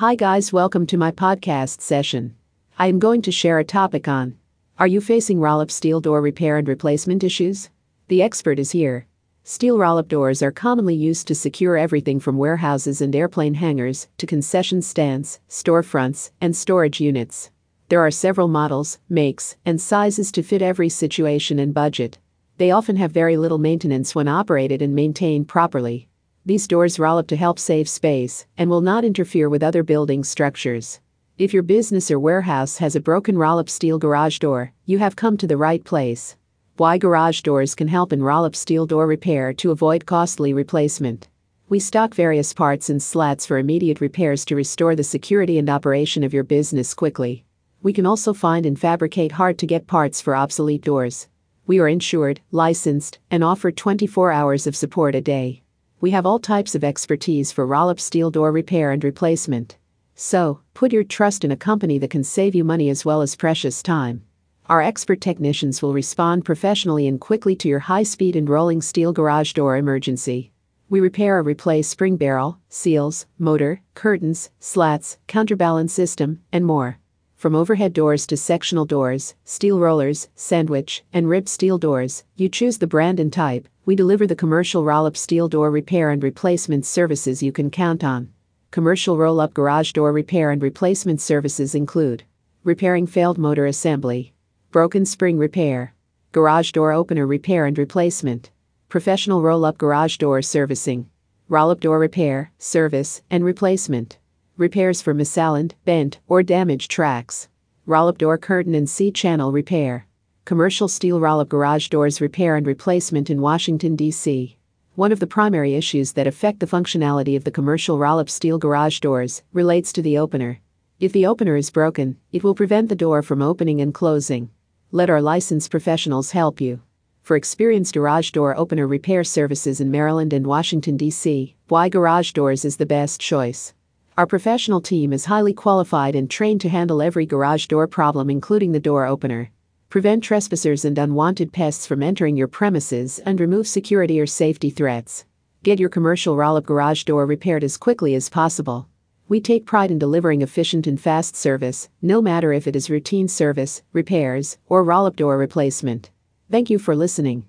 Hi guys, welcome to my podcast session. I am going to share a topic on: are you facing roll-up steel door repair and replacement issues? The expert is here. Steel roll-up doors are commonly used to secure everything from warehouses and airplane hangars to concession stands, storefronts, and storage units. There are several models, makes, and sizes to fit every situation and budget. They often have very little maintenance when operated and maintained properly. These doors roll up to help save space and will not interfere with other building structures. If your business or warehouse has a broken roll-up steel garage door, you have come to the right place. Why garage doors can help in roll-up steel door repair to avoid costly replacement. We stock various parts and slats for immediate repairs to restore the security and operation of your business quickly. We can also find and fabricate hard-to-get parts for obsolete doors. We are insured, licensed, and offer 24 hours of support a day. We have all types of expertise for roll-up steel door repair and replacement. So, put your trust in a company that can save you money as well as precious time. Our expert technicians will respond professionally and quickly to your high-speed and rolling steel garage door emergency. We repair or replace spring barrel, seals, motor, curtains, slats, counterbalance system, and more. From overhead doors to sectional doors, steel rollers, sandwich, and ribbed steel doors, you choose the brand and type. We deliver the commercial roll-up steel door repair and replacement services you can count on. Commercial roll-up garage door repair and replacement services include repairing failed motor assembly, broken spring repair, garage door opener repair and replacement, professional roll-up garage door servicing, roll-up door repair, service, and replacement, repairs for misaligned, bent, or damaged tracks, roll-up door curtain and C-channel repair. Commercial steel roll-up garage doors repair and replacement in Washington, D.C. One of the primary issues that affect the functionality of the commercial roll-up steel garage doors relates to the opener. If the opener is broken, it will prevent the door from opening and closing. Let our licensed professionals help you. For experienced garage door opener repair services in Maryland and Washington, D.C., why garage doors is the best choice. Our professional team is highly qualified and trained to handle every garage door problem, including the door opener. Prevent trespassers and unwanted pests from entering your premises and remove security or safety threats. Get your commercial roll-up garage door repaired as quickly as possible. We take pride in delivering efficient and fast service, no matter if it is routine service, repairs, or roll-up door replacement. Thank you for listening.